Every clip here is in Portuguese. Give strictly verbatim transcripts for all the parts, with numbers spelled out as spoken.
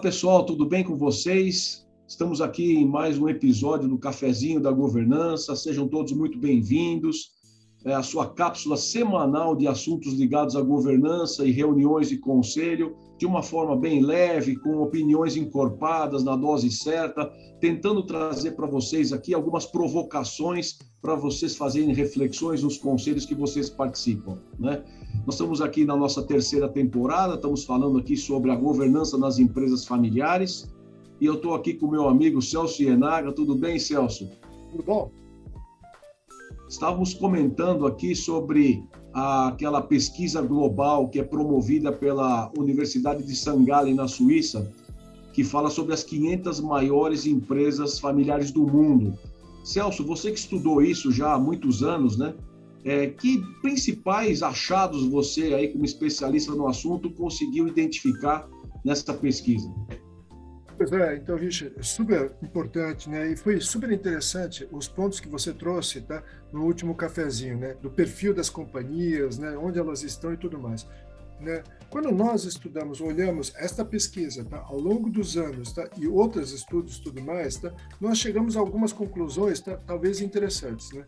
pessoal, tudo bem com vocês? Estamos aqui em mais um episódio do Cafezinho da Governança. Sejam todos muito bem-vindos. É a sua cápsula semanal de assuntos ligados à governança e reuniões de conselho, de uma forma bem leve, com opiniões encorpadas na dose certa, tentando trazer para vocês aqui algumas provocações para vocês fazerem reflexões nos conselhos que vocês participam, né? Nós estamos aqui na nossa terceira temporada, estamos falando aqui sobre a governança nas empresas familiares, e eu estou aqui com o meu amigo Celso Yenaga. Tudo bem, Celso? Tudo bom. Estávamos comentando aqui sobre a, aquela pesquisa global que é promovida pela Universidade de Saint Gallen, na Suíça, que fala sobre as quinhentas maiores empresas familiares do mundo. Celso, você que estudou isso já há muitos anos, né? É, que principais achados você, aí, como especialista no assunto, conseguiu identificar nessa pesquisa? Pois é, então, Richard, super importante, né? E foi super interessante os pontos que você trouxe, tá? No último cafezinho, né? Do perfil das companhias, né? Onde elas estão e tudo mais, né? Quando nós estudamos, olhamos esta pesquisa, tá? Ao longo dos anos, tá? E outros estudos e tudo mais, tá? Nós chegamos a algumas conclusões, tá? Talvez interessantes, né?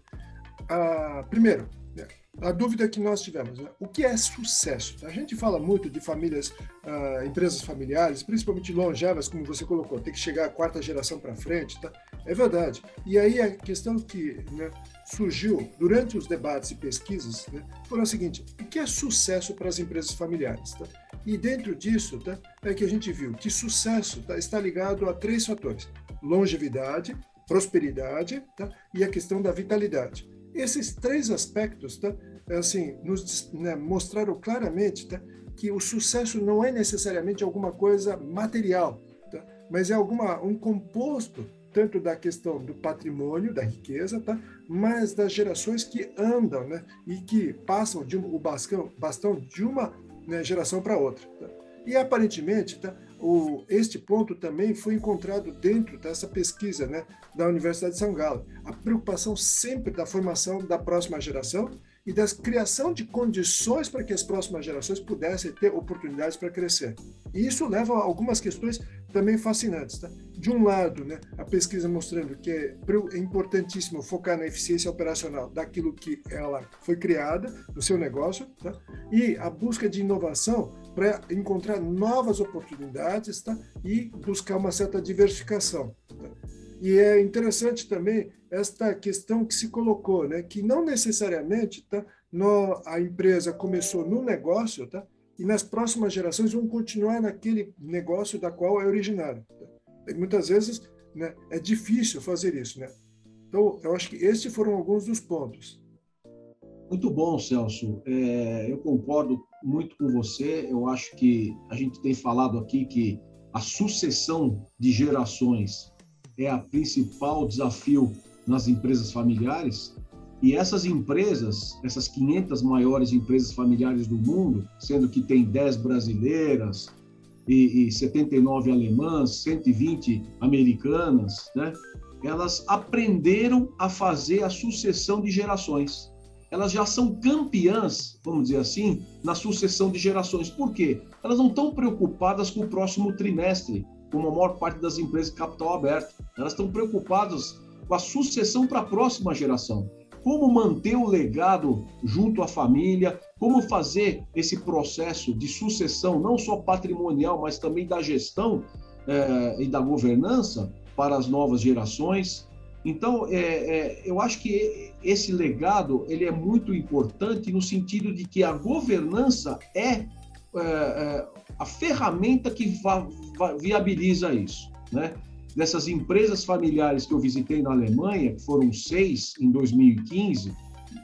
Ah, primeiro, né? A dúvida que nós tivemos, né? O que é sucesso? A gente fala muito de famílias, uh, empresas familiares, principalmente longevas, como você colocou, tem que chegar à quarta geração para frente, tá? É verdade. E aí a questão que, né, surgiu durante os debates e pesquisas, né, foi a seguinte: o que é sucesso para as empresas familiares, tá? E dentro disso, tá, é que a gente viu que sucesso, tá, está ligado a três fatores: longevidade, prosperidade, tá, e a questão da vitalidade. Esses três aspectos, tá, assim, nos, né, mostraram claramente, tá, que o sucesso não é necessariamente alguma coisa material, tá, mas é alguma, um composto tanto da questão do patrimônio, da riqueza, tá, mas das gerações que andam, né, e que passam de um, o bastão, bastão de uma, né, geração para outra, tá. E aparentemente, tá, O, este ponto também foi encontrado dentro dessa pesquisa, né, da Universidade de Saint Gallen. A preocupação sempre da formação da próxima geração e da criação de condições para que as próximas gerações pudessem ter oportunidades para crescer. E isso leva a algumas questões também fascinantes, tá? De um lado, né, a pesquisa mostrando que é importantíssimo focar na eficiência operacional daquilo que ela foi criada, no seu negócio, tá? E a busca de inovação para encontrar novas oportunidades, tá? E buscar uma certa diversificação, tá? E é interessante também esta questão que se colocou, né, que não necessariamente, tá, no, a empresa começou no negócio, tá, e nas próximas gerações vão continuar naquele negócio da qual é originário, tá? E muitas vezes, né, é difícil fazer isso, né? Então, eu acho que esses foram alguns dos pontos. Muito bom, Celso. É, eu concordo muito com você. Eu acho que a gente tem falado aqui que a sucessão de gerações é o principal desafio nas empresas familiares. E essas empresas, essas quinhentas maiores empresas familiares do mundo, sendo que tem dez brasileiras e, e setenta e nove alemãs, cento e vinte americanas, né? Elas aprenderam a fazer a sucessão de gerações. Elas já são campeãs, vamos dizer assim, na sucessão de gerações. Por quê? Elas não estão preocupadas com o próximo trimestre, como a maior parte das empresas de capital aberto. Elas estão preocupadas com a sucessão para a próxima geração. Como manter o legado junto à família, como fazer esse processo de sucessão, não só patrimonial, mas também da gestão eh, e da governança para as novas gerações. Então, é, é, eu acho que esse legado ele é muito importante no sentido de que a governança é, é, é a ferramenta que va, va, viabiliza isso, né? Dessas empresas familiares que eu visitei na Alemanha, que foram seis em dois mil e quinze,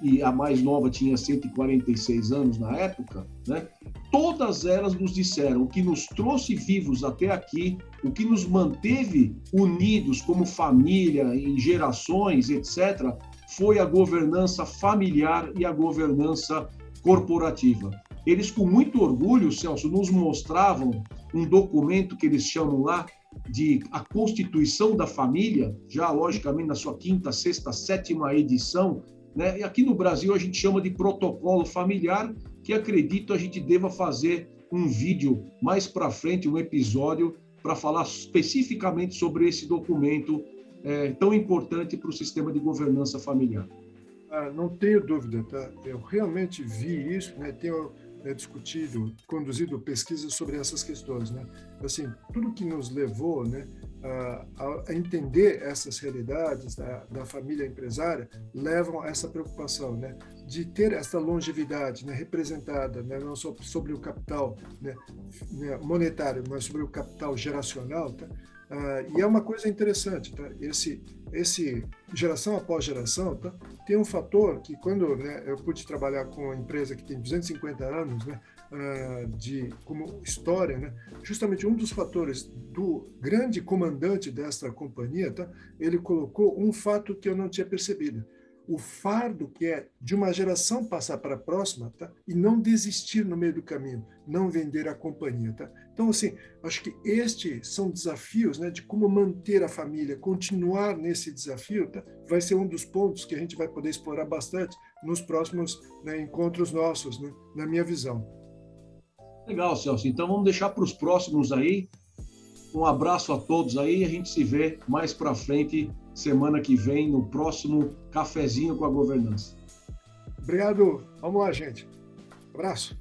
e a mais nova tinha cento e quarenta e seis anos na época, né? Todas elas nos disseram o que nos trouxe vivos até aqui, o que nos manteve unidos como família, em gerações, etcétera, foi a governança familiar e a governança corporativa. Eles, com muito orgulho, Celso, nos mostravam um documento que eles chamam lá de A Constituição da Família, já, logicamente, na sua quinta, sexta, sétima edição, né? E aqui no Brasil a gente chama de protocolo familiar, que acredito a gente deva fazer um vídeo mais para frente, um episódio para falar especificamente sobre esse documento é, tão importante para o sistema de governança familiar. Ah, não tenho dúvida, tá? Eu realmente vi isso, né? Tenho é, discutido, conduzido pesquisas sobre essas questões, né? Assim, tudo que nos levou, né, a, a entender essas realidades da, da família empresária levam a essa preocupação, né? De ter essa longevidade, né, representada, né, não só sobre o capital, né, monetário, mas sobre o capital geracional, tá? Ah, e é uma coisa interessante, tá? Esse, esse geração após geração, tá? Tem um fator que quando, né, eu pude trabalhar com uma empresa que tem duzentos e cinquenta anos, né, ah, de como história, né, justamente um dos fatores do grande comandante desta companhia, tá? Ele colocou um fato que eu não tinha percebido, o fardo que é de uma geração passar para a próxima, tá? E não desistir no meio do caminho, não vender a companhia, tá? Então, assim, acho que estes são desafios, né, de como manter a família, continuar nesse desafio, tá? Vai ser um dos pontos que a gente vai poder explorar bastante nos próximos, né, encontros nossos, né, na minha visão. Legal, Celso. Então, vamos deixar para os próximos aí. Um abraço a todos aí, a gente se vê mais para frente, semana que vem, no próximo Cafezinho com a Governança. Obrigado. Vamos lá, gente. Abraço.